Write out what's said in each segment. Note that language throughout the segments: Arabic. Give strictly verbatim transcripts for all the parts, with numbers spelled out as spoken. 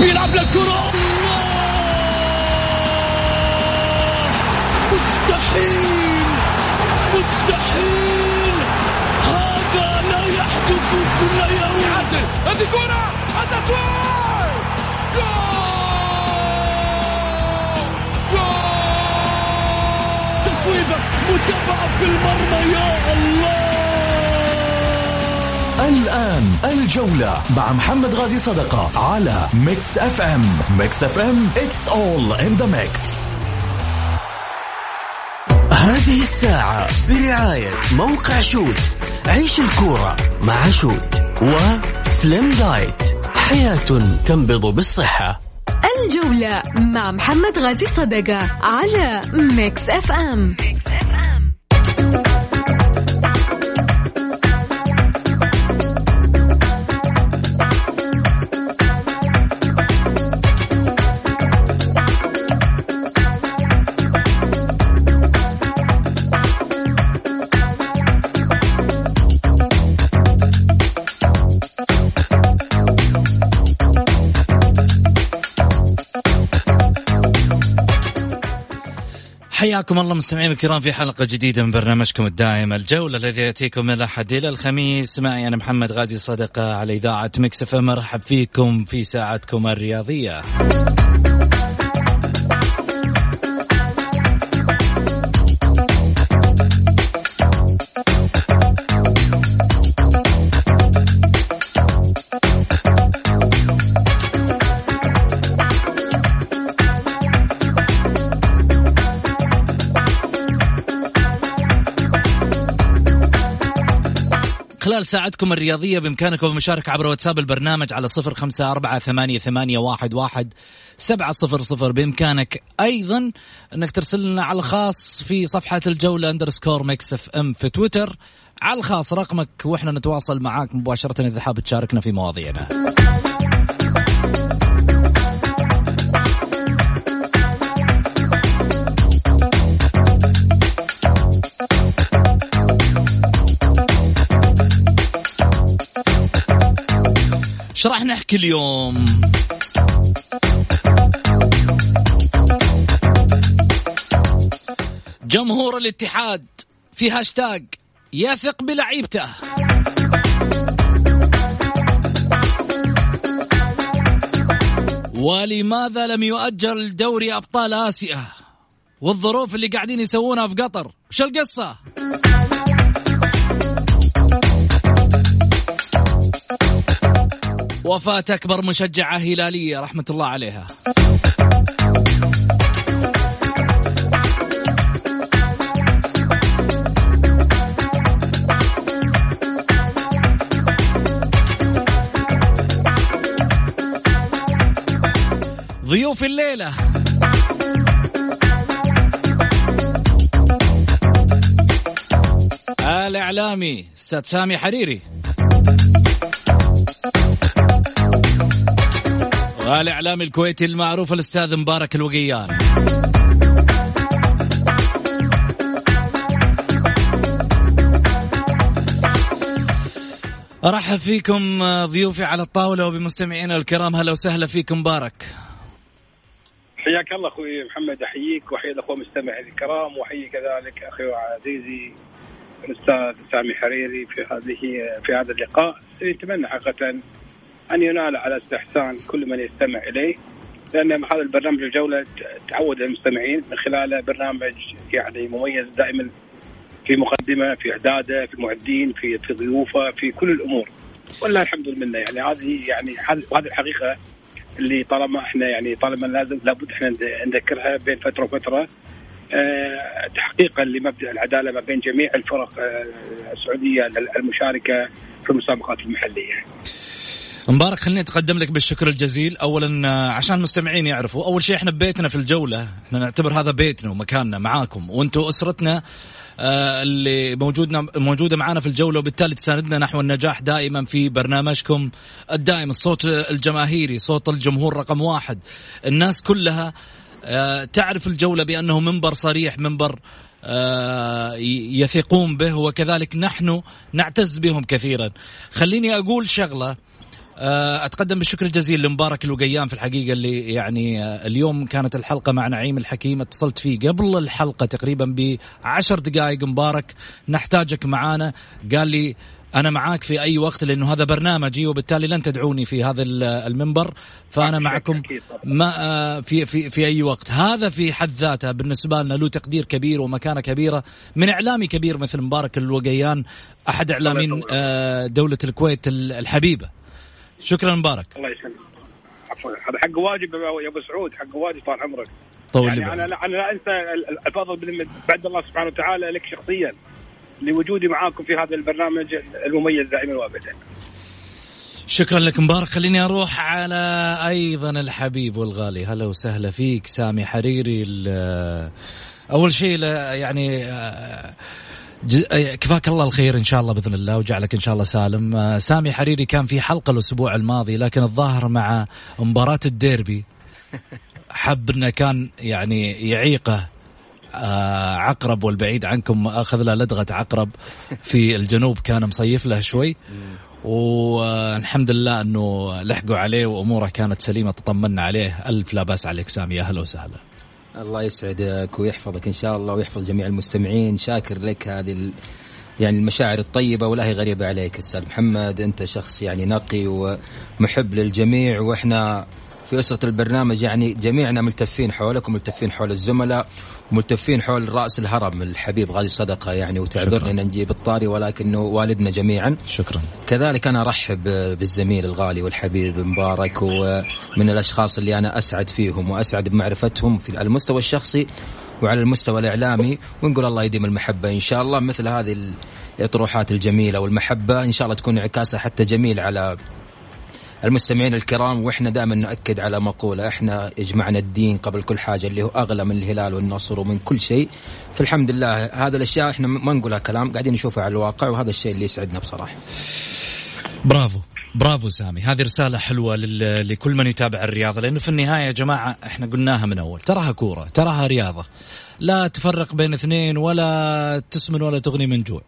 بيلعب للكرة، مستحيل مستحيل، هذا لا يحدث كل يوم. يعدل هذه كرة، التسويق، جول جول، تسويق متابعة في المرمى. يا الله. الآن الجولة مع محمد غازي صدقة على ميكس اف ام. ميكس اف ام it's all in the mix. هذه الساعة برعاية موقع شود، عيش الكورة مع شود، وسلم دايت، حياة تنبض بالصحة. الجولة مع محمد غازي صدقة على ميكس اف ام. حياكم الله مستمعين الكرام في حلقة جديدة من برنامجكم الدائم الجولة، الذي يأتيكم من الأحد إلى الخميس معي أنا محمد غازي صدقة على إذاعة ميكس إف إم. مرحب فيكم في ساعتكم الرياضية. خلال ساعتكم الرياضية بإمكانكم المشاركة عبر واتساب البرنامج على صفر خمسة أربعة ثمانية ثمانية واحد واحد سبعة صفر صفر. بإمكانك أيضا أنك ترسل لنا على الخاص في صفحة الجولة أندرسكور ميكس إف إم في تويتر، على الخاص رقمك وإحنا نتواصل معاك مباشرة إذا حاب تشاركنا في مواضيعنا. ايش راح نحكي اليوم؟ جمهور الاتحاد في هاشتاج يثق بلعيبته. ولماذا لم يؤجل الدوري أبطال آسيا؟ والظروف اللي قاعدين يسوونها في قطر، وش القصة؟ وفاة أكبر مشجعة هلالية رحمة الله عليها. ضيوف الليلة الإعلامي أستاذ سامي حريري، الإعلام الكويتي المعروف الأستاذ مبارك الوعيان، أرحب فيكم ضيوفي على الطاولة وبمستمعينا الكرام. هلا وسهلا فيكم مبارك. حياك الله أخوي محمد، أحييك وحيا الأخوة مستمعين الكرام، وحيي كذلك أخي وعزيزي الأستاذ سامي حريري في هذه في هذا اللقاء. نتمنى حقيقة أن ينال على استحسان كل من يستمع إليه، لأن هذا البرنامج الجولة تعود المستمعين من خلال برنامج يعني مميز دائما في مقدمة، في إعداده، في معدين، في في ضيوفه، في كل الأمور. والله الحمد لله، يعني هذه يعني هذه الحقيقة اللي طالما إحنا يعني طالما لازم لابد إحنا نذكرها بين فترة وفترة، أه تحقيقا لمبدأ العدالة ما بين جميع الفرق السعودية المشاركة في المسابقات المحلية. مبارك، خليني أتقدم لك بالشكر الجزيل أولا عشان المستمعين يعرفوا. أول شيء إحنا ببيتنا في الجولة، إحنا نعتبر هذا بيتنا ومكاننا معاكم، وأنتوا أسرتنا اللي موجودنا موجودة معانا في الجولة، وبالتالي تساندنا نحو النجاح دائما في برنامجكم الدائم. الصوت الجماهيري، صوت الجمهور رقم واحد، الناس كلها تعرف الجولة بأنه منبر صريح، منبر يثقون به، وكذلك نحن نعتز بهم كثيرا. خليني أقول شغلة أتقدم بالشكر الجزيل لمبارك الوعيان في الحقيقة اللي يعني اليوم كانت الحلقة مع نعيم الحكيم، اتصلت فيه قبل الحلقة تقريبا بعشر دقائق، مبارك نحتاجك معانا، قال لي أنا معاك في أي وقت لأنه هذا برنامجي وبالتالي لن تدعوني في هذا المنبر، فأنا معكم ما في في في أي وقت. هذا في حد ذاته بالنسبة لنا له تقدير كبير ومكانة كبيرة من إعلامي كبير مثل مبارك الوعيان أحد إعلاميين دولة الكويت الحبيبة. شكرا مبارك. الله يسلمك. عفوا، هذا حق واجب يا أبو سعود، حق واجب طال عمرك. طول يعني أنا أنا لا أنسى الفضل بعد الله سبحانه وتعالى لك شخصيا لوجودي معاكم في هذا البرنامج المميز دائما وابدا. شكرا لك مبارك. خليني اروح على ايضا الحبيب والغالي، هلا وسهلا فيك سامي حريري. اول شيء يعني كفاك الله الخير ان شاء الله باذن الله وجعلك ان شاء الله سالم. سامي حريري كان في حلقه الاسبوع الماضي، لكن الظاهر مع مباراه الديربي حبنا كان يعني يعيقه عقرب، والبعيد عنكم أخذ له لدغة عقرب في الجنوب، كان مصيف له شوي والحمد لله أنه لحقوا عليه وأموره كانت سليمة، تطمنا عليه. ألف لا بأس عليك سامي، أهلا وسهلا. الله يسعدك ويحفظك إن شاء الله ويحفظ جميع المستمعين. شاكر لك هذه يعني المشاعر الطيبة ولا هي غريبة عليك أستاذ محمد، أنت شخص يعني نقي ومحب للجميع، وإحنا في أسرة البرنامج يعني جميعنا ملتفين حولكم، ملتفين حول الزملاء، ملتفين حول رأس الهرم الحبيب غازي صدقة يعني، وتعذرني أن نجيب الطاري ولكنه والدنا جميعا. شكرا. كذلك أنا أرحب بالزميل الغالي والحبيب مبارك، ومن الأشخاص اللي أنا أسعد فيهم وأسعد بمعرفتهم في المستوى الشخصي وعلى المستوى الإعلامي، ونقول الله يديم المحبة إن شاء الله، مثل هذه الإطروحات الجميلة والمحبة إن شاء الله تكون عكاسة حتى جميل على المستمعين الكرام. وإحنا دائما نؤكد على مقولة إحنا يجمعنا الدين قبل كل حاجة، اللي هو أغلى من الهلال والنصر ومن كل شيء، فالحمد لله هذا الأشياء إحنا ما نقولها كلام، قاعدين نشوفها على الواقع، وهذا الشيء اللي يسعدنا بصراحة. برافو برافو سامي، هذه رسالة حلوة لكل من يتابع الرياضة، لأنه في النهاية يا جماعة إحنا قلناها من أول، تراها كورة تراها رياضة، لا تفرق بين اثنين ولا تسمن ولا تغني من جوع،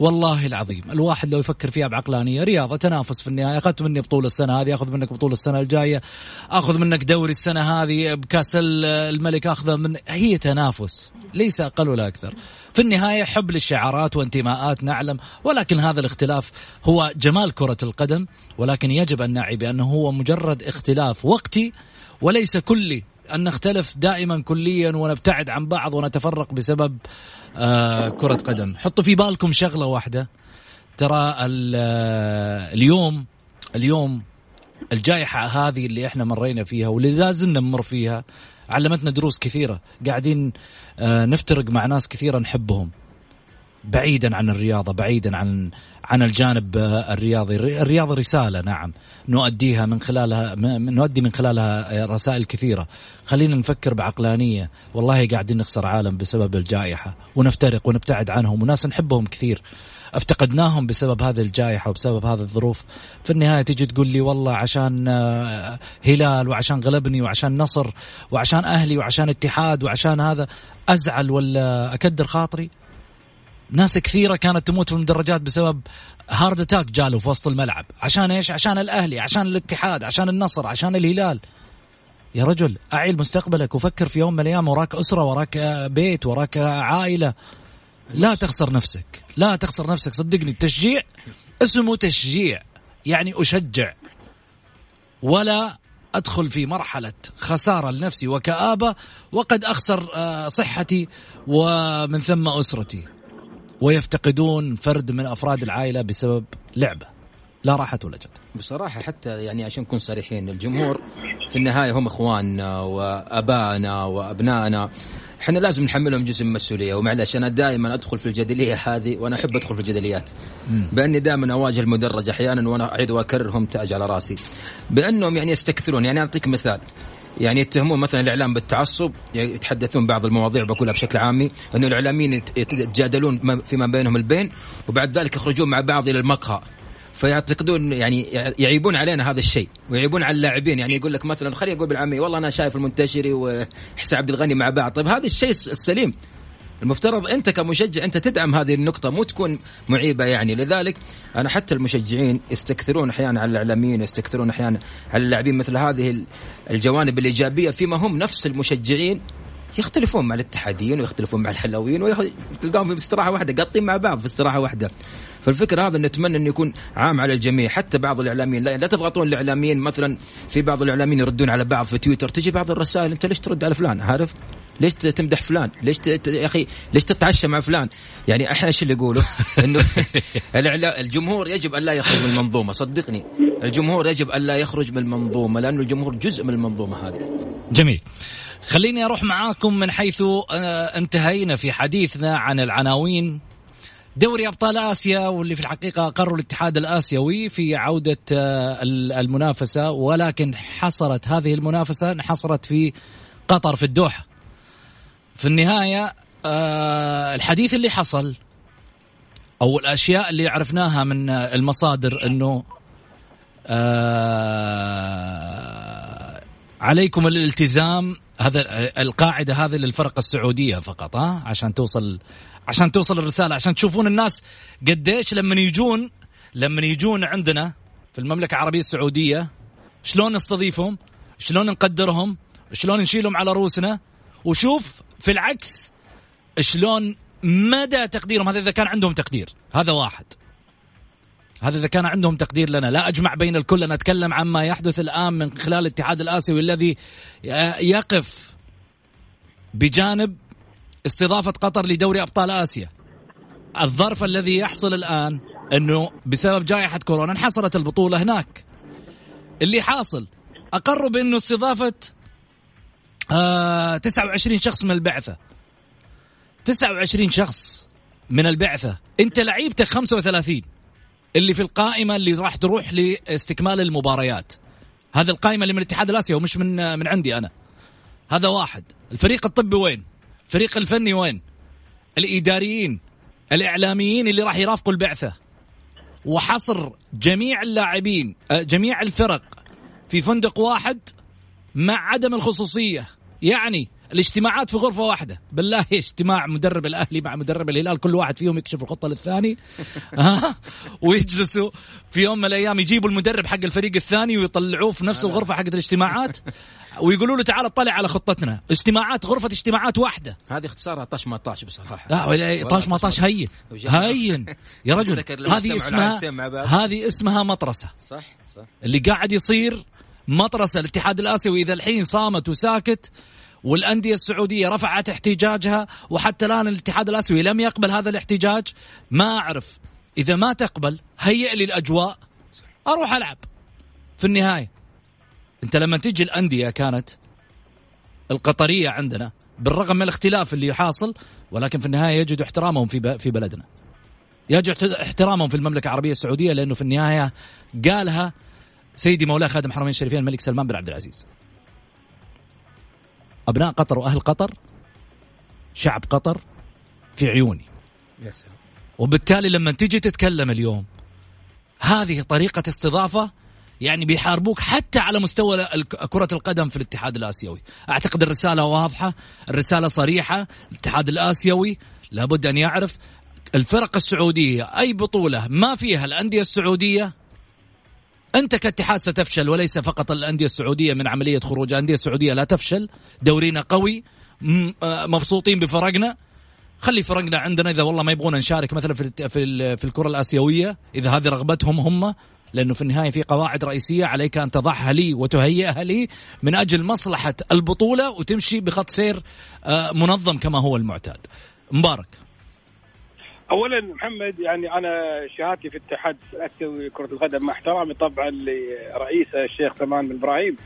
والله العظيم الواحد لو يفكر فيها بعقلانية، رياضة تنافس في النهاية، أخذت مني بطولة السنة هذه أخذ منك بطولة السنة الجاية، أخذ منك دوري السنة هذه بكاس الملك أخذه من، هي تنافس ليس أقل ولا أكثر في النهاية، حب للشعارات وانتماءات نعلم، ولكن هذا الاختلاف هو جمال كرة القدم، ولكن يجب أن نعي بأنه هو مجرد اختلاف وقتي وليس كلي، أن نختلف دائما كليا ونبتعد عن بعض ونتفرق بسبب آه كرة قدم. حطوا في بالكم شغلة واحدة ترى، اليوم اليوم الجائحة هذه اللي احنا مرينا فيها ولازلنا نمر فيها علمتنا دروس كثيرة، قاعدين آه نفترق مع ناس كثيرة نحبهم بعيدا عن الرياضة، بعيدا عن عن الجانب الرياضي. الرياضة رسالة نعم نؤديها من خلالها، نؤدي من خلالها رسائل كثيرة، خلينا نفكر بعقلانية، والله قاعدين نخسر عالم بسبب الجائحة ونفترق ونبتعد عنهم، وناس نحبهم كثير افتقدناهم بسبب هذه الجائحة وبسبب هذه الظروف. في النهاية تجي تقول لي والله عشان هلال وعشان غلبني وعشان نصر وعشان أهلي وعشان اتحاد وعشان هذا، أزعل ولا أكدر خاطري؟ ناس كثيرة كانت تموت في المدرجات بسبب هارد اتاك جاله في وسط الملعب، عشان إيش؟ عشان الأهلي، عشان الاتحاد، عشان النصر، عشان الهلال. يا رجل أعيل مستقبلك وفكر في يوم من الأيام وراك أسرة، وراك بيت، وراك عائلة، لا تخسر نفسك، لا تخسر نفسك. صدقني التشجيع اسمه تشجيع، يعني أشجع ولا أدخل في مرحلة خسارة لنفسي وكآبة وقد أخسر صحتي ومن ثم أسرتي، ويفتقدون فرد من أفراد العائلة بسبب لعبة لا راحت ولا جت. بصراحة حتى يعني عشان نكون صريحين، الجمهور في النهاية هم إخواننا وأبانا وأبنائنا، إحنا لازم نحملهم جزء من المسؤولية. ومعلش أنا دائما أدخل في الجدلية هذه، وأنا أحب أدخل في الجدليات بأني دائما أواجه المدرج أحيانا، وأنا أعيد وأكررهم تاج على رأسي بأنهم يعني يستكثرون. يعني أعطيك مثال، يعني يتهمون مثلا الإعلام بالتعصب، يعني يتحدثون بعض المواضيع بقولها بشكل عامي، أنه الإعلاميين يتجادلون فيما بينهم البين، وبعد ذلك يخرجون مع بعض إلى المقهى، فيعتقدون يعني يعيبون علينا هذا الشيء ويعيبون على اللاعبين. يعني يقول لك مثلا، خلي أقول بالعامي، والله أنا شايف المنتشري وحسن عبد الغني مع بعض. طيب هذا الشيء السليم، المفترض أنت كمشجع أنت تدعم هذه النقطة، مو تكون معيبة يعني. لذلك أنا حتى المشجعين يستكثرون أحيانا على الإعلاميين، يستكثرون أحيانا على اللاعبين مثل هذه الجوانب الإيجابية، فيما هم نفس المشجعين يختلفون مع الاتحاديين ويختلفون مع الحلويين، وتلقاهم في استراحة واحدة قاطين مع بعض في استراحة واحدة. فالفكرة هذا نتمنى أن يكون عام على الجميع، حتى بعض الإعلاميين لا, لا تضغطون الإعلاميين. مثلا في بعض الإعلاميين يردون على بعض في تويتر، تجي بعض الرسائل أنت ليش ترد على فلان، عارف ليش تمدح فلان، ليش ت... يا اخي ليش تتعشى مع فلان. يعني احنا ايش اللي يقوله انه الجمهور يجب ان لا يخرج من المنظومه، صدقني الجمهور يجب ان لا يخرج من المنظومه، لانه الجمهور جزء من المنظومه هذه. جميل، خليني اروح معاكم من حيث انتهينا في حديثنا عن العناوين دوري ابطال اسيا، واللي في الحقيقه قرر الاتحاد الاسيوي في عوده المنافسه، ولكن حصرت هذه المنافسه انحصرت في قطر في الدوحه. في النهاية آه الحديث اللي حصل أو الأشياء اللي عرفناها من المصادر أنه آه عليكم الالتزام، هذا القاعدة هذه للفرق السعودية فقط، ها عشان توصل عشان توصل الرسالة، عشان تشوفون الناس قديش لما يجون لما يجون عندنا في المملكة العربية السعودية شلون نستضيفهم، شلون نقدرهم، شلون نشيلهم على رؤوسنا، وشوف في العكس شلون مدى تقديرهم. هذا إذا كان عندهم تقدير، هذا واحد، هذا إذا كان عندهم تقدير لنا. لا أجمع بين الكل، أنا أتكلم عما يحدث الآن من خلال الاتحاد الآسيوي الذي يقف بجانب استضافة قطر لدوري أبطال آسيا. الظرف الذي يحصل الآن أنه بسبب جائحة كورونا انحصرت البطولة هناك. اللي حاصل أقروا بأنه استضافة آه، تسعة وعشرين شخص من البعثة، تسعة وعشرين شخص من البعثة، أنت لعيبتك خمسة وثلاثين اللي في القائمة اللي راح تروح لاستكمال المباريات. هذا القائمة اللي من الاتحاد الآسيوي ومش من من عندي أنا. هذا واحد. الفريق الطبي وين؟ الفريق الفني وين؟ الإداريين، الإعلاميين اللي راح يرافقوا البعثة، وحصر جميع اللاعبين جميع الفرق في فندق واحد مع عدم الخصوصية. يعني الاجتماعات في غرفة واحدة، بالله اجتماع مدرب الأهلي مع مدرب الهلال، كل واحد فيهم يكشف الخطة للثاني ويجلسوا في يوم من الأيام يجيبوا المدرب حق الفريق الثاني ويطلعوه في نفس الغرفة حق الاجتماعات ويقولوا له تعال اطلع على خطتنا. اجتماعات، غرفة اجتماعات واحدة. هذه اختصارها طاش ما طاش بصراحة. لا ولا طاش ما طاش، هين هين يا رجل. هذه اسمها هذه اسمها مطرسة. صح صح، اللي قاعد يصير مطرسة. الاتحاد الآسيوي إذا الحين صامت وساكت والأندية السعودية رفعت احتجاجها، وحتى الآن الاتحاد الآسيوي لم يقبل هذا الاحتجاج، ما أعرف إذا ما تقبل هيئ لي الأجواء أروح ألعب. في النهاية أنت لما تجي الأندية كانت القطرية عندنا بالرغم من الاختلاف اللي حاصل، ولكن في النهاية يجد احترامهم في في بلدنا، يجد احترامهم في المملكة العربية السعودية، لأنه في النهاية قالها سيدي مولاي خادم حرمين الشريفين الملك سلمان بن عبد العزيز: أبناء قطر وأهل قطر شعب قطر في عيوني. وبالتالي لما تجي تتكلم اليوم هذه طريقة استضافة، يعني بيحاربوك حتى على مستوى كرة القدم في الاتحاد الآسيوي. أعتقد الرسالة واضحة، الرسالة صريحة. الاتحاد الآسيوي لابد أن يعرف الفرق السعودية أي بطولة ما فيها الأندية السعودية أنت كاتحاد ستفشل، وليس فقط الأندية السعودية من عملية خروج. الأندية السعودية لا تفشل، دورينا قوي، مبسوطين بفرقنا، خلي فرقنا عندنا. إذا والله ما يبغون نشارك مثلا في في الكرة الآسيوية، إذا هذه رغبتهم هم، لأنه في النهاية في قواعد رئيسية عليك أن تضعها لي وتهيئها لي من أجل مصلحة البطولة وتمشي بخط سير منظم كما هو المعتاد. مبارك، اولا محمد، يعني انا شهادتي في الاتحاد الاسيوي كرة القدم مع احترامي طبعا لرئيسه الشيخ سلمان بن ابراهيم،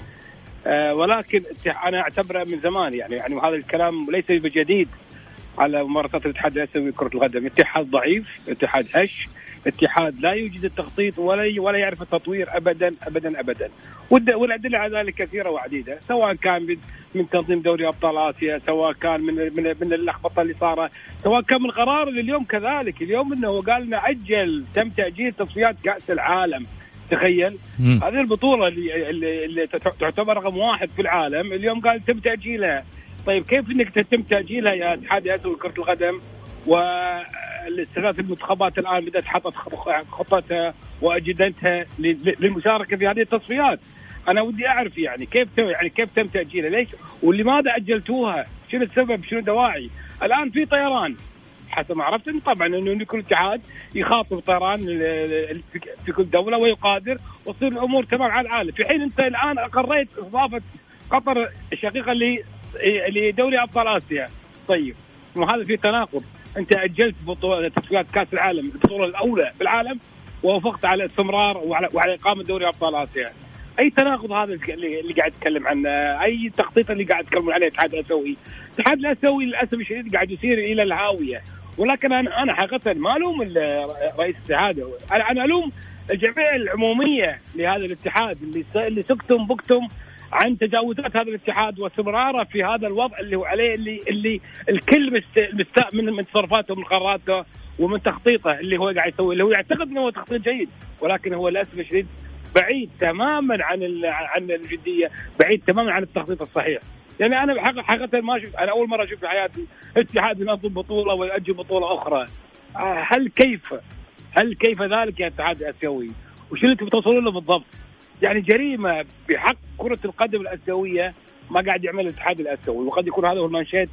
أه ولكن انا اعتبره من زمان، يعني يعني وهذا الكلام ليس بجديد على ممارسات الاتحاد الاسيوي كرة القدم. اتحاد ضعيف، اتحاد هش، اتحاد لا يوجد التخطيط ولا ولا يعرف التطوير ابدا ابدا ابدا. والادله على ذلك كثيره وعديده، سواء كان من تنظيم دوري ابطال اسيا، سواء كان من من, من اللخبطه اللي صارت، سواء كان من قرار اليوم. كذلك اليوم انه قال نعجل، تم تاجيل تصفيات كاس العالم. تخيل مم. هذه البطوله اللي, اللي تعتبر رقم واحد في العالم، اليوم قال تم تاجيلها. طيب كيف انك تتم تاجيلها يا اتحاد اسيوي كرة القدم والاستغاثة بالمنتخبات الان بدات حاطت خطتها واجندتها للمشاركه في هذه التصفيات؟ انا ودي اعرف يعني كيف يعني كيف تم تاجيلها، ليش ولماذا اجلتوها، شنو السبب، شنو دواعي؟ الان في طيران حتى ما عرفت إن طبعا انه كل اتحاد يخاطب طيران في كل دوله ويقادر وتصير الامور تمام على العالم، في حين انت الان اقريت اضافه قطر الشقيقه لدوري ابطال اسيا. طيب وهذا في تناقض، انت اجلت بطوله تصفيات كاس العالم البطوله الاولى في العالم ووافقت على استمرار وعلى, وعلى اقامه دوري ابطال اسيا. اي تناقض هذا اللي قاعد اتكلم عنه، اي تخطيط اللي قاعد اتكلم عليه الاتحاد الاسيوي الاتحاد الاسيوي للاسف الشديد قاعد يسير الى الهاويه. ولكن انا انا حقيقه ما الوم رئيس الاتحاد، انا الوم الجمعيه العموميه لهذا الاتحاد اللي سكتم بكتم عن تجاوزات هذا الاتحاد واستمراره في هذا الوضع اللي هو عليه، اللي اللي الكل مستاء من تصرفاته ومن قراراته ومن تخطيطه اللي هو قاعد يسوي، اللي هو يعتقد انه هو تخطيط جيد، ولكن هو للاسف الشديد بعيد تماما عن عن الجديه، بعيد تماما عن التخطيط الصحيح. يعني انا حقيقه حقيقه ما شفت، انا اول مره اشوف في حياتي اتحاد ينظم بطوله ويؤجل بطوله اخرى. هل كيف هل كيف ذلك يا اتحاد الاسيوي؟ وش اللي بتوصلوا له بالضبط؟ يعني جريمه بحق كره القدم الاسيويه ما قاعد يعمل الاتحاد الاسيوي، وقد يكون هذا هو المنشط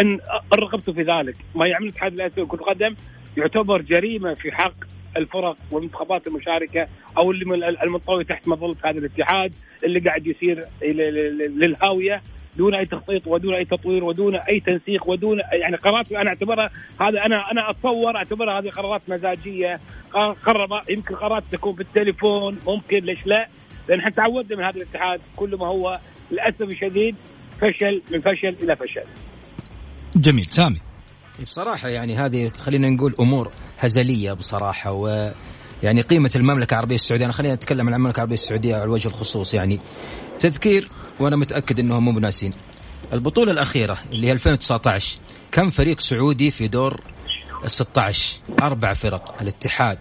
ان رغبته في ذلك. ما يعمل الاتحاد الاسيوي كره القدم يعتبر جريمه في حق الفرق والمنتخبات المشاركه او المنطوي تحت مظله هذا الاتحاد اللي قاعد يسير للهاويه دون اي تخطيط ودون اي تطوير ودون اي تنسيق ودون يعني قرارات. انا اعتبرها هذا انا انا اتصور اعتبرها هذه قرارات مزاجيه، قرارات يمكن قرارات تكون بالتليفون، ممكن ليش لا، لان احنا تعودنا من هذا الاتحاد كل ما هو للاسف الشديد فشل من فشل الى فشل. جميل سامي. بصراحة يعني هذه خلينا نقول أمور هزلية بصراحة، ويعني قيمة المملكة العربية السعودية، أنا خلينا نتكلم عن المملكة العربية السعودية على وجه الخصوص، يعني تذكير وأنا متأكد أنهم مو بناسين البطولة الأخيرة اللي هي ألفين وتسعة عشر كم فريق سعودي في دور ستة عشر؟ أربع فرق، الاتحاد،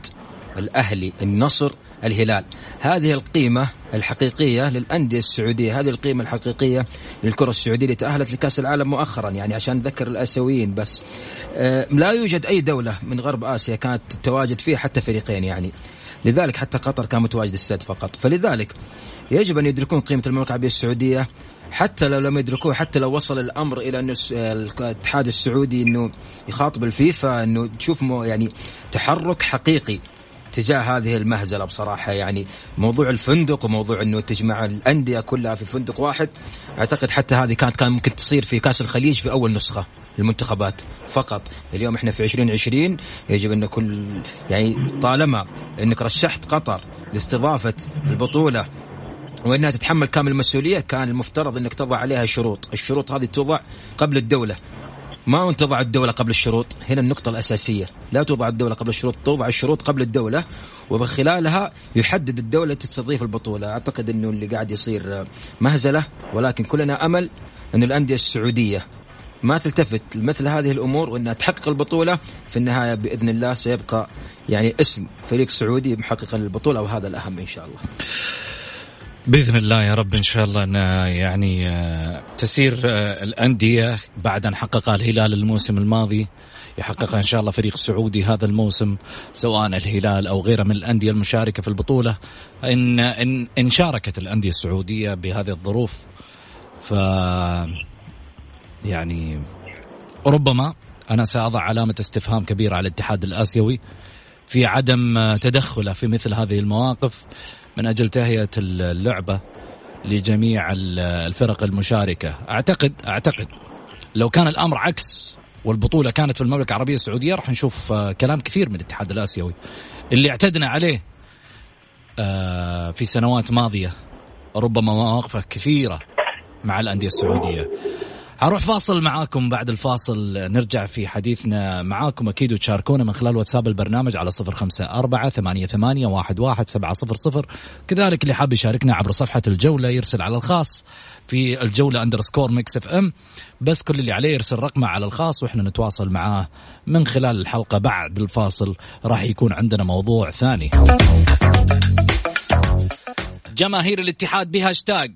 الأهلي، النصر، الهلال. هذه القيمة الحقيقية للأندية السعودية، هذه القيمة الحقيقية للكرة السعودية اللي تأهلت لكأس العالم مؤخرا، يعني عشان نذكر الآسيويين بس. لا يوجد أي دولة من غرب آسيا كانت تتواجد فيها حتى فريقين، يعني لذلك حتى قطر كان متواجد السد فقط. فلذلك يجب أن يدركون قيمة المملكة العربية السعودية، حتى لو لم يدركوه، حتى لو وصل الأمر إلى أن الاتحاد السعودي أنه يخاطب الفيفا أنه تشوف يعني تحرك حقيقي تجاه هذه المهزلة بصراحة. يعني موضوع الفندق وموضوع أنه تجمع الأندية كلها في فندق واحد، أعتقد حتى هذه كانت كان ممكن تصير في كأس الخليج في أول نسخة المنتخبات فقط. اليوم إحنا في عشرين عشرين، يجب أن كل يعني طالما أنك رشحت قطر لاستضافة البطولة وأنها تتحمل كامل المسؤولية، كان المفترض أنك تضع عليها شروط. الشروط هذه توضع قبل الدولة، ما أن تضع الدولة قبل الشروط. هنا النقطة الأساسية، لا توضع الدولة قبل الشروط، توضع الشروط قبل الدولة وبخلالها يحدد الدولة تستضيف البطولة. أعتقد أنه اللي قاعد يصير مهزلة، ولكن كلنا أمل أن الأندية السعودية ما تلتفت مثل هذه الأمور وأنها تحقق البطولة. في النهاية بإذن الله سيبقى يعني اسم فريق سعودي محققا للبطولة، وهذا الأهم إن شاء الله. بإذن الله يا رب إن شاء الله أن يعني تسير الأندية بعد أن حققها الهلال الموسم الماضي يحققها إن شاء الله فريق سعودي هذا الموسم، سواء الهلال أو غيره من الأندية المشاركة في البطولة. إن إن, إن شاركت الأندية السعودية بهذه الظروف، ف يعني ربما أنا سأضع علامة استفهام كبيرة على الاتحاد الآسيوي في عدم تدخله في مثل هذه المواقف من أجل تهيئة اللعبة لجميع الفرق المشاركة. أعتقد أعتقد لو كان الأمر عكس والبطولة كانت في المملكة العربية السعودية راح نشوف كلام كثير من الاتحاد الآسيوي اللي اعتدنا عليه في سنوات ماضية، ربما مواقفه كثيرة مع الأندية السعودية. هروح فاصل معاكم، بعد الفاصل نرجع في حديثنا معاكم أكيد، وتشاركونا من خلال واتساب البرنامج على صفر خمسة أربعة ثمانية ثمانية واحد واحد سبعة صفر صفر. كذلك اللي حاب يشاركنا عبر صفحة الجولة يرسل على الخاص في الجولة أندرسكور ميكس اف ام، بس كل اللي عليه يرسل رقمه على الخاص وإحنا نتواصل معاه من خلال الحلقة. بعد الفاصل راح يكون عندنا موضوع ثاني. جماهير الاتحاد بهاشتاج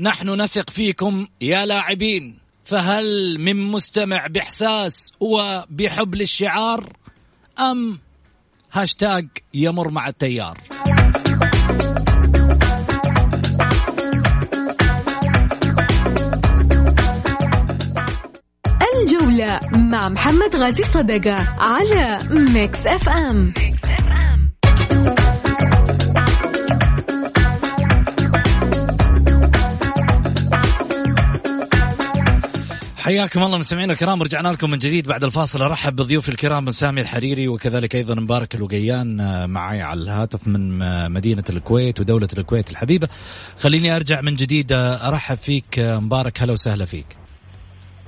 نحن نثق فيكم يا لاعبين فهل من مستمع بإحساس وبحب للشعار أم هاشتاج يمر مع التيار؟ الجولة مع محمد غازي صدقة على ميكس اف ام. حياكم الله مستمعينا الكرام, رجعنا لكم من جديد بعد الفاصل. ارحب بضيوف الكرام من سامي الحريري وكذلك ايضا مبارك الوعيان معي على الهاتف من مدينة الكويت ودولة الكويت الحبيبة. خليني ارجع من جديد ارحب فيك مبارك, هلا وسهلا فيك.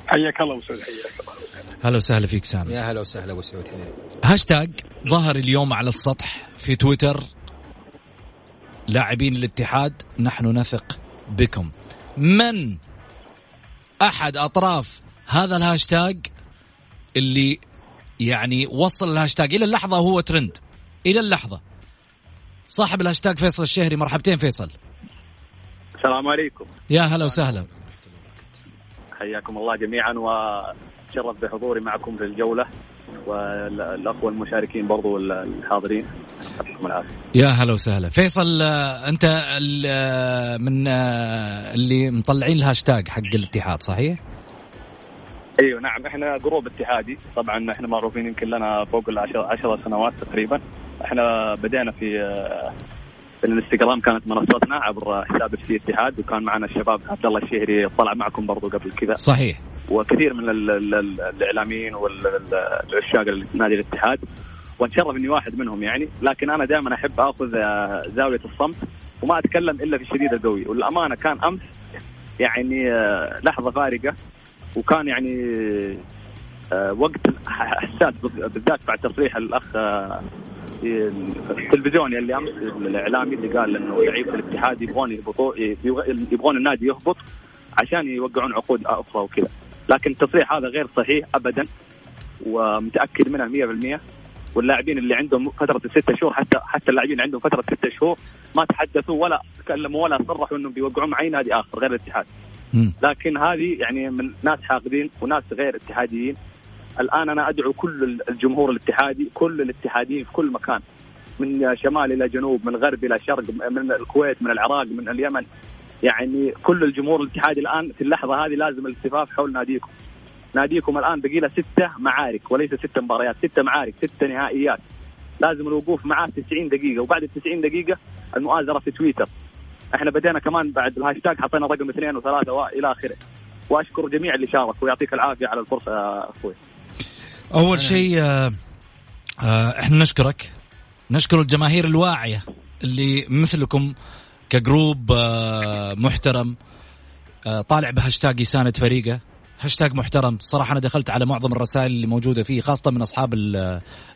حياك الله أبو سعود. هلا وسهلا فيك سامي. يا هلا وسهلا أبو سعود. هاشتاج ظهر اليوم على السطح في تويتر, لاعبين الاتحاد نحن نثق بكم. من أحد أطراف هذا الهاشتاج اللي يعني وصل الهاشتاج إلى اللحظة هو ترند إلى اللحظة, صاحب الهاشتاج فيصل الشهري. مرحبتين فيصل. السلام عليكم. يا هلا وسهلا, حياكم الله جميعا, وشرف بحضوري معكم في الجولة والأقوى المشاركين برضو الحاضرين. يا هلا وسهلا فيصل, أنت من اللي مطلعين الهاشتاج حق الاتحاد صحيح؟ أيوة نعم, إحنا جروب اتحادي طبعا, إحنا معروفين يمكن لنا فوق العشر عشر سنوات تقريبا. إحنا بدأنا في الانستغرام, كانت منصتنا عبر حساب في اتحاد, وكان معنا الشباب عبد الله الشهري طلع معكم برضو قبل كذا صحيح, وكثير من ال ال ال الاعلاميين والعشاق لنادي الاتحاد, واتشرف اني واحد منهم يعني. لكن انا دائما احب اخذ زاويه الصمت وما اتكلم الا في الشديد القوي, والامانه كان امس يعني لحظه فارقه, وكان يعني وقت حساس بالذات بعد تصريح الاخ التلفزيوني اللي امس الاعلامي اللي قال انه لعيبه الاتحاد يبغون يهبطوا, يبغون النادي يهبط عشان يوقعون عقود اخرى وكذا. لكن التصريح هذا غير صحيح ابدا, ومتاكد منها مية بالمية. واللاعبين اللي عندهم فتره ستة شهور, حتى حتى اللاعبين عندهم فتره ستة شهور ما تحدثوا ولا تكلموا ولا صرحوا انهم بيوقعوا مع اي نادي اخر غير الاتحاد. لكن هذه يعني من ناس حاقدين وناس غير اتحاديين. الآن أنا أدعو كل الجمهور الاتحادي, كل الاتحاديين في كل مكان, من شمال إلى جنوب, من غرب إلى شرق, من الكويت, من العراق, من اليمن, يعني كل الجمهور الاتحادي الآن في اللحظة هذه لازم الالتفاف حول ناديكم. ناديكم الآن بقيلة ستة معارك وليس ستة مباريات, ستة معارك, ستة نهائيات, لازم الوقوف معاه تسعين دقيقة. وبعد التسعين دقيقة المؤازرة في تويتر. احنا بدينا كمان بعد الهاشتاج حطينا رقم اثنين وثلاثة وإلى آخره. وأشكر جميع اللي شارك, ويعطيك العافية على الفرصة يا أخوي. أول شيء إحنا نشكرك, نشكر الجماهير الواعية اللي مثلكم كجروب محترم طالع بهاشتاج يساند فريقه, هاشتاج محترم صراحة. أنا دخلت على معظم الرسائل اللي موجودة فيه خاصة من أصحاب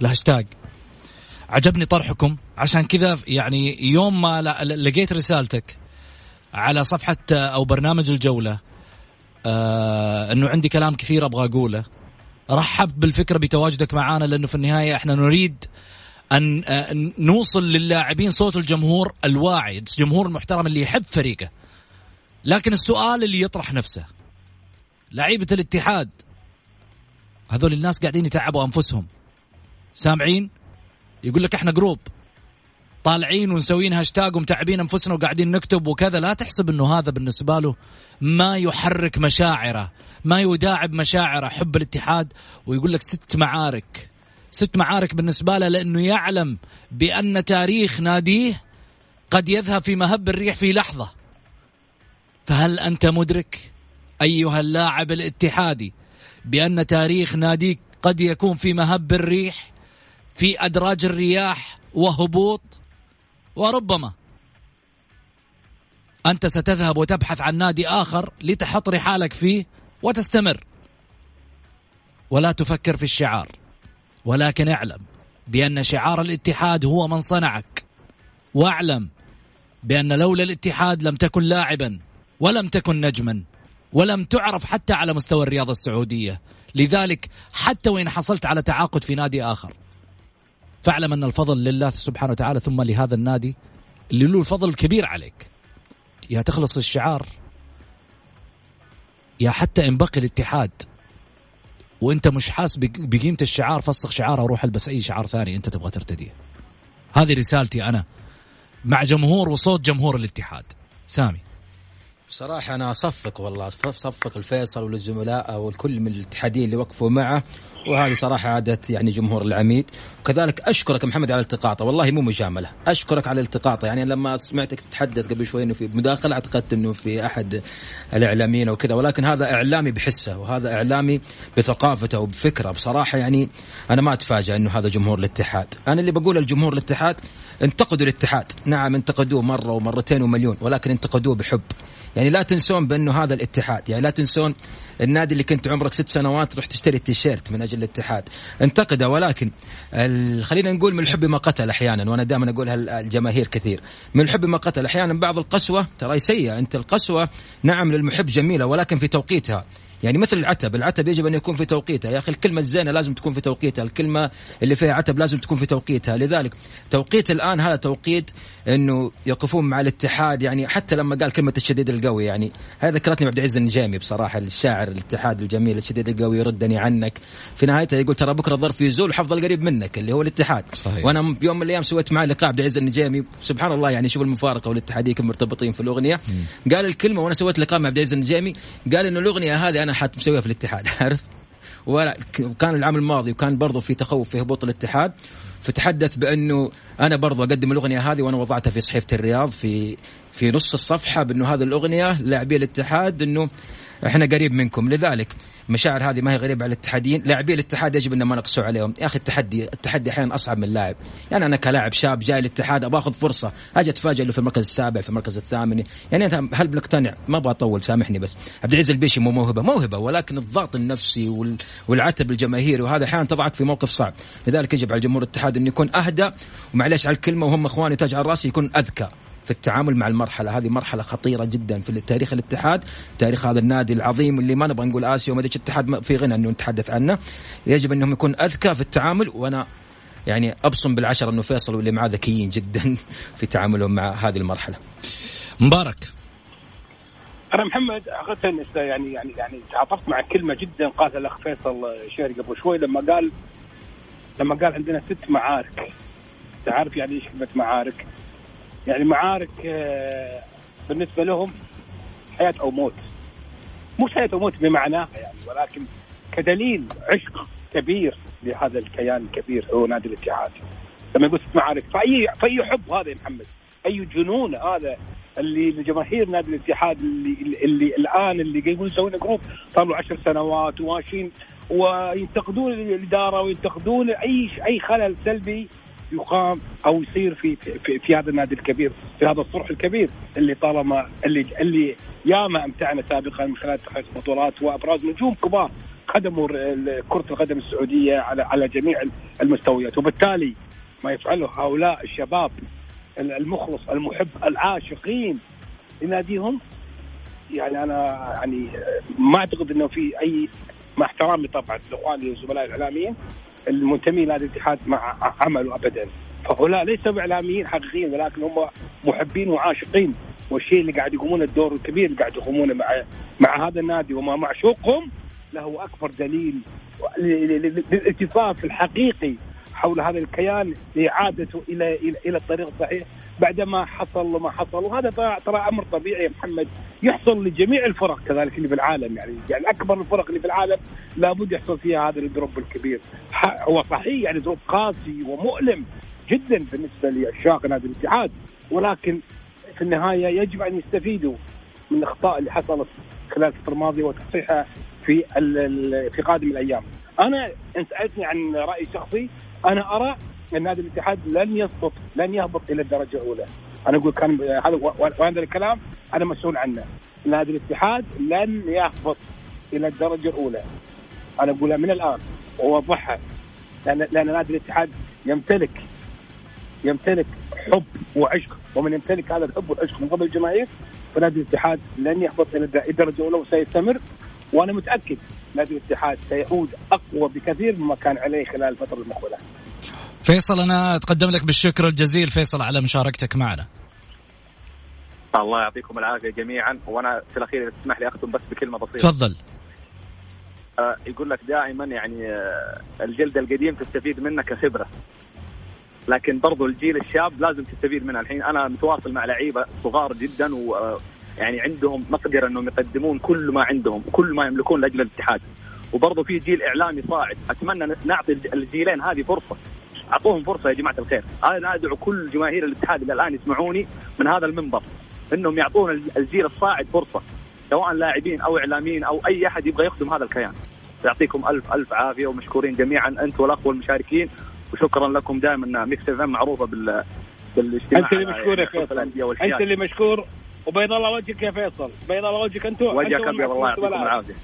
الهاشتاج, عجبني طرحكم. عشان كذا يعني يوم ما لقيت رسالتك على صفحة أو برنامج الجولة أنه عندي كلام كثير أبغى أقوله, رحب بالفكرة بتواجدك معانا, لأنه في النهاية احنا نريد أن نوصل للاعبين صوت الجمهور الواعي, الجمهور المحترم اللي يحب فريقه. لكن السؤال اللي يطرح نفسه, لعيبة الاتحاد هذول الناس قاعدين يتعبوا أنفسهم, سامعين يقول لك احنا جروب طالعين ونسوين هاشتاج ومتعبين أنفسنا وقاعدين نكتب وكذا. لا تحسب أنه هذا بالنسبة له ما يحرك مشاعره, ما يداعب مشاعره حب الاتحاد, ويقول لك ست معارك. ست معارك بالنسبة له لأنه يعلم بأن تاريخ ناديه قد يذهب في مهب الريح في لحظة. فهل أنت مدرك أيها اللاعب الاتحادي بأن تاريخ ناديك قد يكون في مهب الريح, في أدراج الرياح وهبوط, وربما أنت ستذهب وتبحث عن نادي آخر لتحط رحالك فيه وتستمر؟ ولا تفكر في الشعار, ولكن اعلم بأن شعار الاتحاد هو من صنعك, واعلم بأن لولا الاتحاد لم تكن لاعبا ولم تكن نجما ولم تعرف حتى على مستوى الرياضة السعودية. لذلك حتى وإن حصلت على تعاقد في نادي آخر, فاعلم أن الفضل لله سبحانه وتعالى ثم لهذا النادي اللي له الفضل الكبير عليك. يا تخلص الشعار يا حتى إن بقي الاتحاد وانت مش حاس بقيمة الشعار فسخ شعاره وروح البس اي شعار ثاني انت تبغى ترتديه. هذه رسالتي انا مع جمهور وصوت جمهور الاتحاد. سامي بصراحة أنا أصفق والله أصفق الفيصل والزملاء والكل من الاتحادين اللي وقفوا معه، وهذه صراحة عادة يعني جمهور العميد. وكذلك أشكرك محمد على التقاطه، والله مو مجاملة، أشكرك على التقاطه. يعني لما سمعتك تتحدث قبل شوي إنه في مداخلة اعتقدت إنه في أحد الإعلاميين وكذا، ولكن هذا إعلامي بحسه وهذا إعلامي بثقافته وبفكره. بصراحة يعني أنا ما أتفاجأ إنه هذا جمهور الاتحاد. أنا اللي بقول الجمهور الاتحاد انتقدوا الاتحاد، نعم انتقدوه مرة ومرتين ومليون، ولكن انتقدوه بحب. يعني لا تنسون بأنه هذا الاتحاد، يعني لا تنسون النادي اللي كنت عمرك ست سنوات رحت تشتري التيشيرت من أجل الاتحاد انتقده، ولكن خلينا نقول من الحب ما قتل أحيانا، وأنا دائما أقولها الجماهير كثير، من الحب ما قتل أحيانا. بعض القسوة ترى سيئة، أنت القسوة نعم للمحب جميلة ولكن في توقيتها، يعني مثل العتب، العتب يجب أن يكون في توقيتها. يا أخي الكلمة الزينة لازم تكون في توقيتها، الكلمة اللي فيها عتب لازم تكون في توقيتها. لذلك توقيت الآن هذا توقيت أنه يقفون مع الاتحاد. يعني حتى لما قال كلمة الشديد القوي، يعني هذا ذكرتني عبد العزيز النجيمي بصراحة، الشاعر الاتحاد الجميل، الشديد القوي ردني عنك، في نهايته يقول ترى بكرة الظرف يزول حفظ القريب منك اللي هو الاتحاد. صحيح. وأنا يوم من الأيام سويت معه لقاء عبد العزيز النجيمي، سبحان الله يعني شوف المفارقة والاتحادية كم مرتبطين في الأغنية. م. قال الكلمة وأنا سويت لقاء مع عبد العزيز النجيمي، قال إنه الأغنية هذه أنا حتى مسويها في الاتحاد، عارف؟ وكان العام الماضي وكان برضو في تخوف في هبوط الاتحاد، فتحدث بأنه أنا برضو أقدم الأغنية هذه، وأنا وضعتها في صحيفة الرياض في في نص الصفحة بأنه هذه الأغنية لاعبي الاتحاد، إنه إحنا قريب منكم. لذلك مشاعر هذه ما هي غريبة على الاتحادين، لاعبي الاتحاد يجب أن ما نقصوا عليهم. يا أخي التحدي التحدي أحيانا أصعب من اللاعب. يعني أنا كلاعب شاب جاي الاتحاد أبغى أخذ فرصة، أجي أتفاجأ له في المركز السابع في المركز الثامن. يعني أنت هل بنقتنع؟ ما أبغى أطول سامحني، بس عبد العزيز البيشي مو موهبة موهبة، ولكن الضغط النفسي والعتب الجماهيري وهذا أحيانا تضعك في موقف صعب. لذلك يجب على جمهور الاتحاد أن يكون أهدأ، ومعليش على الكلمة، وهم إخواني تاج على رأسي، يكون أذكى في التعامل مع المرحلة هذه. مرحلة خطيرة جدا في تاريخ الاتحاد، تاريخ هذا النادي العظيم اللي ما نبغى نقول آسيا وما ديش الاتحاد في غنى أنه نتحدث عنه. يجب أنهم يكون أذكى في التعامل، وأنا يعني أبصم بالعشرة أنه فيصل واللي معاه ذكيين جدا في تعاملهم مع هذه المرحلة. مبارك أنا محمد حقيقة يعني يعني يعني تعاطفت مع كلمة جدا قالها الأخ فيصل الشهري قبل شوي، لما قال لما قال عندنا ست معارك. تعرف يعني إيش كلمة معارك؟ يعني معارك بالنسبة لهم حياة أو موت، مو حياة أو موت بمعناها يعني، ولكن كدليل عشق كبير لهذا الكيان الكبير هو نادي الاتحاد. لما يقول ست معارك فأي فأي حب هذا يا محمد، أي جنون هذا اللي لجماهير نادي الاتحاد اللي, اللي, اللي الآن اللي يقولون سوينا جروب طالوا عشر سنوات وماشيين وينتقدون الإدارة وينتقدون أي أي خلل سلبي يقام أو يصير في في, في هذا النادي الكبير، في هذا الصرح الكبير اللي طالما اللي اللي ياما امتعنا سابقا من خلال تحقيق بطولات وأبراز نجوم كبار خدموا كرة القدم السعودية على على جميع المستويات. وبالتالي ما يفعله هؤلاء الشباب المخلص المحب العاشقين لناديهم، يعني أنا يعني ما أعتقد إنه في أي، مع احترامي طبعا لإخواني وزملائي الإعلاميين المنتمين لهذا الاتحاد مع عمله أبدا، فهؤلاء ليسوا إعلاميين حقيقيين ولكن هم محبين وعاشقين، والشيء اللي قاعد يقومون الدور الكبير اللي قاعد يقومونه مع مع هذا النادي وما معشوقهم له أكبر دليل للاتفاق الحقيقي حول هذا الكيان لإعادته إلى إلى إلى الطريق الصحيح بعدما حصل وما حصل. وهذا ترى أمر طبيعي يا محمد يحصل لجميع الفرق كذلك اللي بالعالم، يعني يعني أكبر الفرق اللي بالعالم لابد يحصل فيها هذا الدروب الكبير. هو صحيح يعني دروب قاسي ومؤلم جدا بالنسبة لعشاق نادي الاتحاد، ولكن في النهاية يجب أن يستفيدوا من الأخطاء اللي حصلت خلال الفترة الماضية وتصحيحها في في قادم الأيام. أنا إن سألتني عن رأي شخصي، أنا أرى أن نادي الاتحاد لن يسقط لن يهبط إلى الدرجة الأولى. أنا أقول كان وهذا الكلام أنا مسؤول عنه، نادي الاتحاد لن يهبط إلى الدرجة الأولى، أنا أقولها من الآن وأوضحها، لأن لأن نادي الاتحاد يمتلك يمتلك حب وعشق، ومن يمتلك هذا الحب والعشق من قبل الجماهير فنادي الاتحاد لن يهبط إلى الدرجة الأولى وسيستمر. وأنا متأكد نادي الاتحاد سيعود أقوى بكثير مما كان عليه خلال الفترة المقبلة. فيصل أنا أتقدم لك بالشكر الجزيل فيصل على مشاركتك معنا. الله يعطيكم العافية جميعا. وأنا في الأخير إذا تسمح لي أختم بس بكلمة بسيطة. تفضل. آه يقول لك دائما يعني آه الجلد القديم تستفيد منه كخبرة, لكن برضو الجيل الشاب لازم تستفيد منها. الحين أنا متواصل مع لعيبة صغار جدا ويعني عندهم مقدرة أنهم يقدمون كل ما عندهم كل ما يملكون لأجل الاتحاد, وبرضو في جيل إعلامي صاعد. أتمنى نعطي الجيلين هذه فرصة, أعطوهم فرصة يا جماعة الخير. أنا أدعو كل جماهير الاتحاد اللي الآن يسمعوني من هذا المنبر أنهم يعطون الجيل الصاعد فرصة, سواء لاعبين أو إعلاميين أو أي أحد يبغى يخدم هذا الكيان. يعطيكم ألف الف عافية ومشكورين جميعا أنت والأخوة المشاركين, وشكرا لكم. دائما ميكس إف إم معروفة بال بالاجتماع. أنت اللي مشكور يا فيصل, أنت اللي مشكور, وبيض الله وجهك يا فيصل, بيض الله وجهك. أنتوا وجهك أبيض. الله يعطيكم العافية.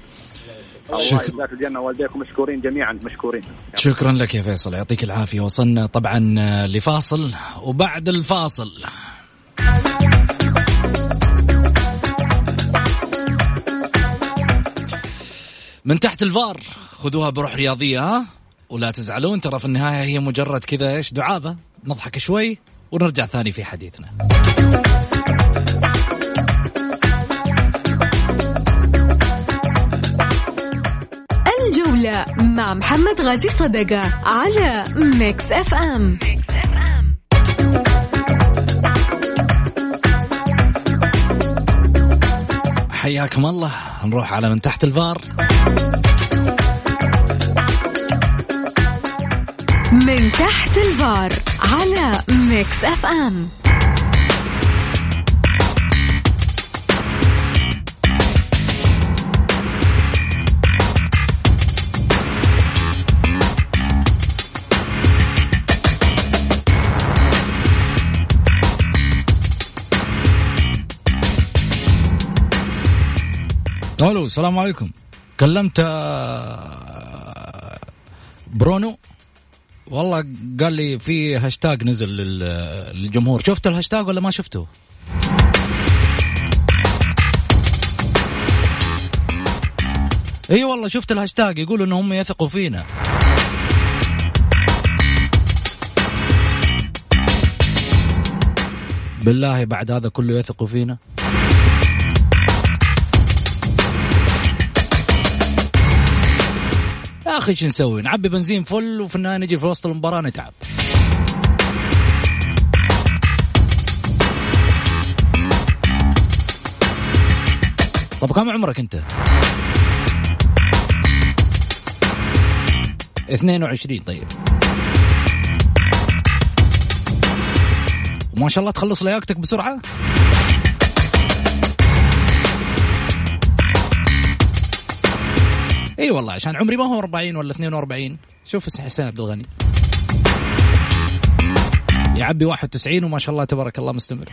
الله يجزاك الجنة والديكم. مشكورين جميعا, مشكورين. شكرا لك يا فيصل, يعطيك العافية. وصلنا طبعا لفاصل, وبعد الفاصل من تحت الفار خذوها بروح رياضية. ها ولا تزعلون, ترى في النهاية هي مجرد كذا إيش دعابة, نضحك شوي ونرجع ثاني في حديثنا. الجولة مع محمد غازي صدقة على ميكس إف إم. حياكم الله. نروح على من تحت الفار. من تحت الفار على ميكس إف إم. الو السلام عليكم. كلمت برونو والله قال لي في هاشتاج نزل للجمهور. شفت الهاشتاج ولا ما شفته؟ اي والله شفت الهاشتاج, يقولوا ان هم يثقوا فينا. بالله بعد هذا كله يثقوا فينا؟ يا أخي شو نسوي, نعبي بنزين فل وفي النهاية نجي في وسط المباراة نتعب. طب كم عمرك أنت؟ اثنين وعشرين. طيب وما شاء الله تخلص لياقتك بسرعة. اي أيوة والله عشان عمري ما هو أربعين ولا اثنين وأربعين. شوف حسين عبد الغني يا عبي واحد وتسعين وما شاء الله تبارك الله مستمر.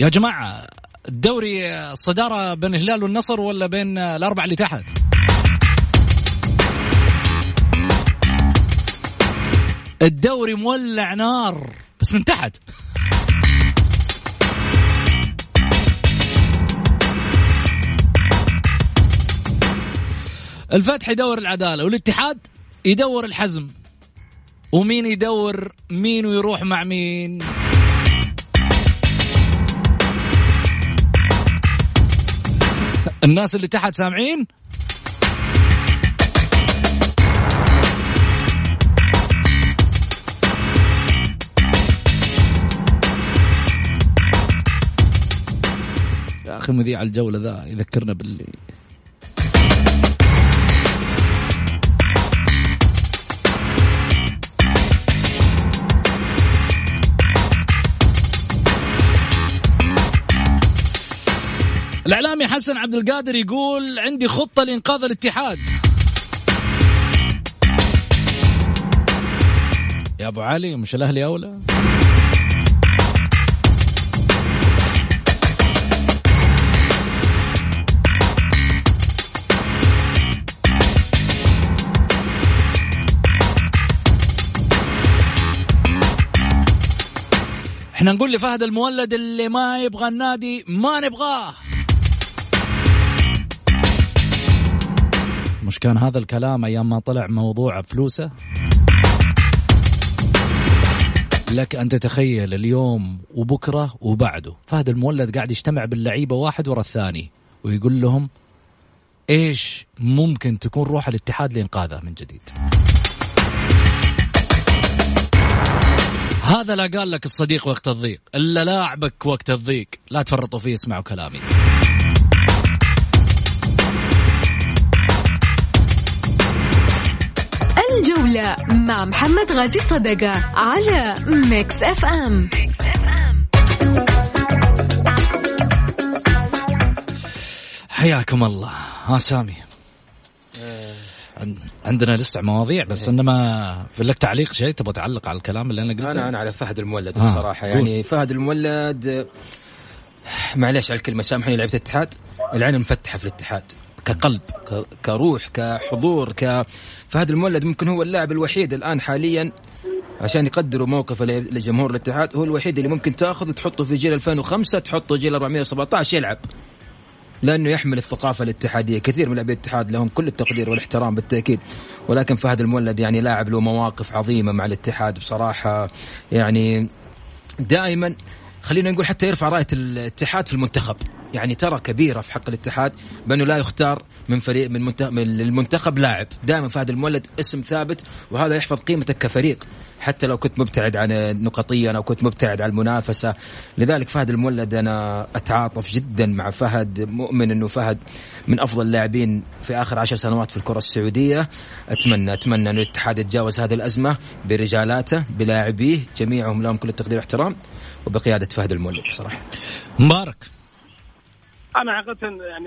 يا جماعة الدوري الصدارة بين الهلال والنصر ولا بين الأربعة اللي تحت؟ الدوري مولع نار بس من تحت. الفتح يدور العدالة والاتحاد يدور الحزم, ومين يدور مين ويروح مع مين. الناس اللي تحت سامعين؟ أخي مذيع الجولة ذا يذكرنا باللي الإعلامي حسن عبد القادر يقول عندي خطة لإنقاذ الاتحاد. يا أبو علي مش الأهلي أولى؟ احنا نقول لفهد المولد اللي ما يبغى النادي ما نبغاه. مش كان هذا الكلام ايام ما طلع موضوع فلوسه؟ لك أن تتخيل اليوم وبكرة وبعده فهد المولد قاعد يجتمع باللعيبة واحد ورا الثاني ويقول لهم إيش ممكن تكون روح الاتحاد لإنقاذه من جديد. هذا لا قال لك الصديق وقت الضيق إلا لاعبك وقت الضيق. لا تفرطوا فيه، اسمعوا كلامي. الجولة مع محمد غازي صدقة على ميكس اف ام. حياكم الله. ها سامي، عندنا لسه مواضيع بس انما في لك تعليق شيء تبغى تعلق على الكلام اللي انا قلته؟ انا انا على فهد المولد آه. بصراحة يعني فهد المولد معليش على الكلمة سامحني، لعبة الاتحاد العين مفتحة في الاتحاد كقلب كروح كحضور ك فهد المولد ممكن هو اللاعب الوحيد الآن حاليا عشان يقدروا موقفه لجمهور الاتحاد، هو الوحيد اللي ممكن تأخذ تحطه في جيل ألفين وخمسة تحطه جيل أربعمائة وسبعة عشر يلعب، لأنه يحمل الثقافة الاتحادية. كثير من لاعبي الاتحاد لهم كل التقدير والاحترام بالتأكيد، ولكن فهد المولد يعني لاعب له مواقف عظيمة مع الاتحاد بصراحة. يعني دائما خلينا نقول حتى يرفع راية الاتحاد في المنتخب، يعني ترى كبيرة في حق الاتحاد بأنه لا يختار من فريق من المنتخب لاعب. دائما فهد المولد اسم ثابت، وهذا يحفظ قيمتك كفريق حتى لو كنت مبتعد عن نقطيا أو كنت مبتعد عن المنافسة. لذلك فهد المولد أنا أتعاطف جدا مع فهد، مؤمن أنه فهد من أفضل اللاعبين في آخر عشر سنوات في الكرة السعودية. أتمنى أتمنى أن الاتحاد يتجاوز هذه الأزمة برجالاته بلاعبيه جميعهم، لهم كل التقدير والاحترام، وبقيادة فهد المولد بصراحة. مبارك، أنا حقيقة يعني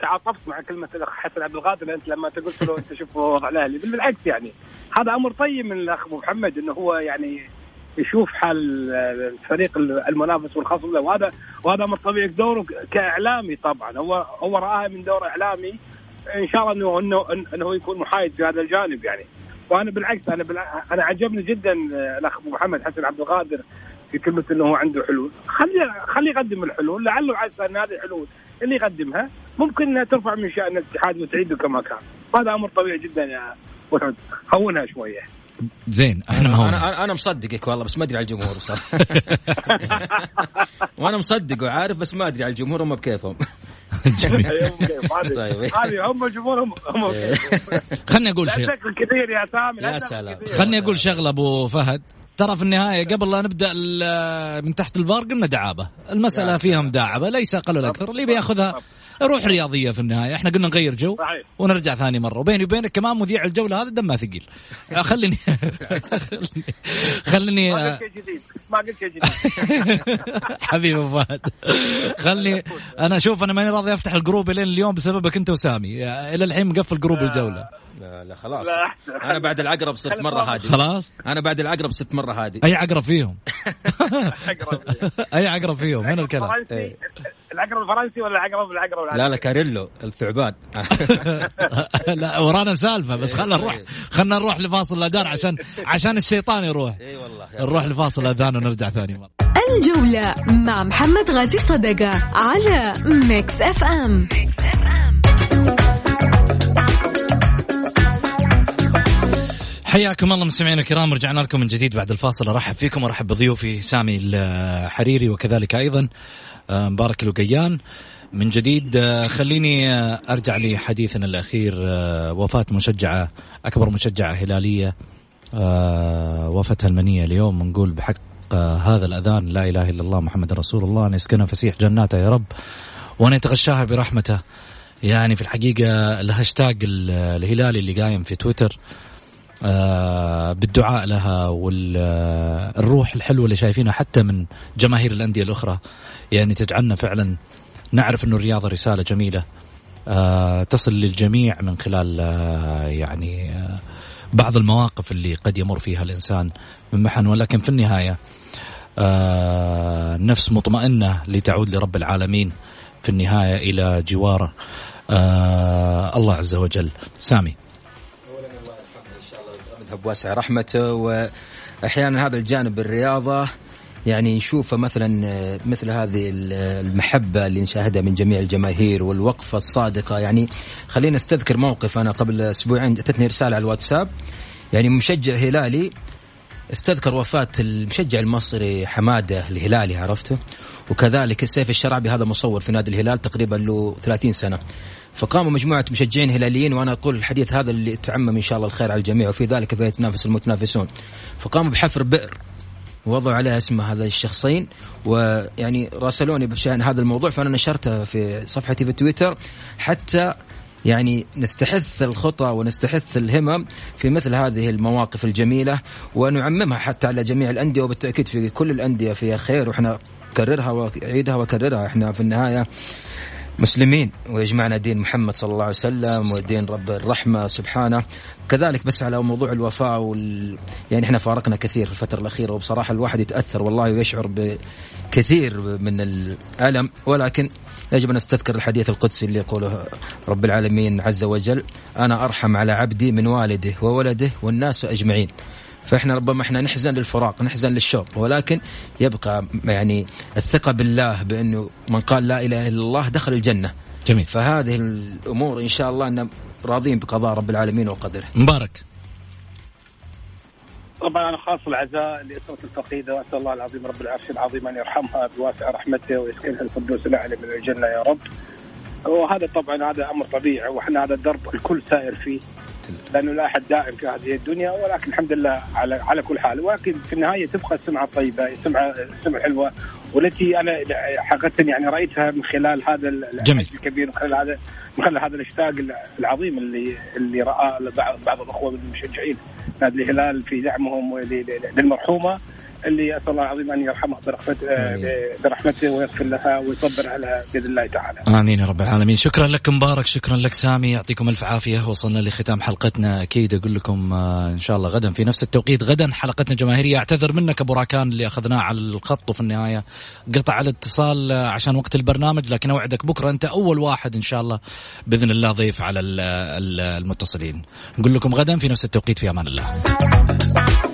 تعاطفت مع كلمة الأخ حسن عبد القادر أنت لما قلت له أنت شوف وضع الأهلي، بالعكس يعني هذا أمر طيب من الأخ أبو محمد إنه هو يعني يشوف حال الفريق المنافس والخصم له، وهذا وهذا أمر طبيعي دوره كإعلامي. طبعا هو هو رآها من دور إعلامي، إن شاء الله إنه إنه إنه يكون محايد في هذا الجانب يعني. وأنا بالعكس أنا أنا عجبني جدا الأخ أبو محمد حسن عبد القادر في كلمة إنه هو عنده حلول، خلي خلي يقدم الحلول، لعله عسى أن هذه الحلول اللي يقدمها ممكن إنها ترفع من شأن الاتحاد وتعيده كما كان. هذا أمر طبيعي جدا يا وحد، هونها شوية. زين أنا أنا, أنا أنا مصدقك والله، بس ما أدري على الجمهور صراحة. وأنا مصدق وعارف بس ما أدري على الجمهور هم بكيفهم. طيب هذه هم جمهورهم هم. خلني أقول شيء. كثير يا سامي. يا سلام. خلني أقول شغلة أبو فهد. ترى في النهاية قبل لا نبدأ من تحت الفار قلنا دعابة، المسألة فيها مداعبة ليس أقل ولا أكثر، اللي بيأخذها روح رياضية في النهاية. احنا قلنا نغير جو ونرجع ثاني مرة، وبيني وبينك كمان مذيع الجولة هذا دمه ثقيل. خليني خليني ما قلت جديد ما قلت جديد حبيبي فهد. خلني أنا أشوف أنا ماني راضي أفتح الجروب لين اليوم بسببك أنت وسامي، إلى الحين مقفل جروب الجولة. لا لا خلاص لا. أنا بعد العقرب صرت مرة هادي خلاص أنا بعد العقرب صرت مرة هادي أي عقرب فيهم أي عقرب فيهم هنا الكلام. العقرب الفرنسي ولا العقرب العقرب العقرب لا لا كاريلو الثعبان. لا ورانا سالفة بس خلنا نروح خلنا نروح لفاصل الأذان عشان عشان الشيطان يروح. إي والله نروح لفاصل الأذان ونرجع ثاني مرة. الجولة مع محمد غازي صدقة على ميكس اف ام. حياكم الله مستمعينا الكرام، رجعنا لكم من جديد بعد الفاصل. أرحب فيكم وأرحب بضيوفي سامي الحريري وكذلك أيضا مبارك الوعيان من جديد. خليني أرجع لحديثنا الأخير، وفاة مشجعة أكبر مشجعة هلالية، وفاتها المنية اليوم. نقول بحق هذا الأذان لا إله إلا الله محمد رسول الله، أن يسكنها فسيح جناته يا رب وأن يتغشاها برحمته. يعني في الحقيقة الهاشتاج الهلالي اللي قايم في تويتر آه بالدعاء لها والروح الحلوة اللي شايفينها حتى من جماهير الأندية الأخرى، يعني تجعلنا فعلا نعرف أن الرياضة رسالة جميلة آه تصل للجميع من خلال آه يعني آه بعض المواقف اللي قد يمر فيها الإنسان من محن، ولكن في النهاية آه نفس مطمئنة لتعود لرب العالمين في النهاية إلى جوار آه الله عز وجل. سامي بواسع رحمته، وأحيانا هذا الجانب الرياضة يعني نشوف مثلا مثل هذه المحبة اللي نشاهدها من جميع الجماهير والوقفة الصادقة. يعني خلينا نستذكر موقف، أنا قبل أسبوعين جتني رسالة على الواتساب يعني مشجع هلالي استذكر وفاة المشجع المصري حمادة الهلالي، عرفته، وكذلك السيف الشرعبي، هذا مصور في نادي الهلال تقريبا له ثلاثين سنة. فقاموا مجموعة مشجعين هلاليين، وأنا أقول الحديث هذا اللي تعمم إن شاء الله الخير على الجميع وفي ذلك فيتنافس المتنافسون، فقاموا بحفر بئر وضعوا عليها اسم هذا الشخصين، ويعني راسلوني بشأن هذا الموضوع فأنا نشرته في صفحتي في تويتر حتى يعني نستحث الخطى ونستحث الهمم في مثل هذه المواقف الجميلة ونعممها حتى على جميع الأندية، وبالتأكيد في كل الأندية فيها خير، وإحنا كررها وعيدها وكررها، إحنا في النهاية مسلمين ويجمعنا دين محمد صلى الله عليه وسلم ودين رب الرحمة سبحانه. كذلك بس على موضوع الوفاء وال... يعني احنا فارقنا كثير في الفترة الأخيرة، وبصراحة الواحد يتأثر والله ويشعر بكثير من الألم، ولكن يجب أن نستذكر الحديث القدسي اللي يقوله رب العالمين عز وجل: أنا أرحم على عبدي من والده وولده والناس أجمعين. فإحنا ربما إحنا نحزن للفراق، نحزن للشوق، ولكن يبقى يعني الثقة بالله بأنه من قال لا إله إلا الله دخل الجنة. جميل. فهذه الأمور إن شاء الله أننا راضين بقضاء رب العالمين وقدره. مبارك. طبعا أنا خاص العزاء لأسرة الفقيدة، وأسأل الله العظيم رب العرش العظيم أن يرحمها بواسع رحمته ويسكنها الفردوس الأعلى من الجنة يا رب. وهذا طبعا هذا أمر طبيعي، وإحنا هذا الدرب الكل سائر فيه، لأنه لا أحد دائم في هذه الدنيا، ولكن الحمد لله على على كل حال. ولكن في النهاية تبقى السمعة الطيبة، السمعة السمعة حلوة، والتي أنا حقيقة يعني رأيتها من خلال هذا الكبير، من خلال هذا من خلال هذا الاشتاق العظيم اللي اللي رأى بعض الأخوة من المشجعين نادي الهلال في دعمهم للمرحومة اللي أسأل الله العظيم أن يرحمها برحمته ويغفر لها ويصبر على بإذن الله تعالى. آمين يا رب العالمين. شكرا لك مبارك، شكرا لك سامي، يعطيكم ألف عافية. وصلنا لختام حلقتنا، أكيد أقول لكم إن شاء الله غدا في نفس التوقيت، غدا حلقتنا جماهيرية. أعتذر منك أبو راكان اللي أخذناه على الخط وفي النهاية قطع الاتصال عشان وقت البرنامج، لكن أوعدك بكرة أنت أول واحد إن شاء الله بإذن الله ضيف على المتصلين. نقول لكم غدا في نفس التوقيت، في أمان الله.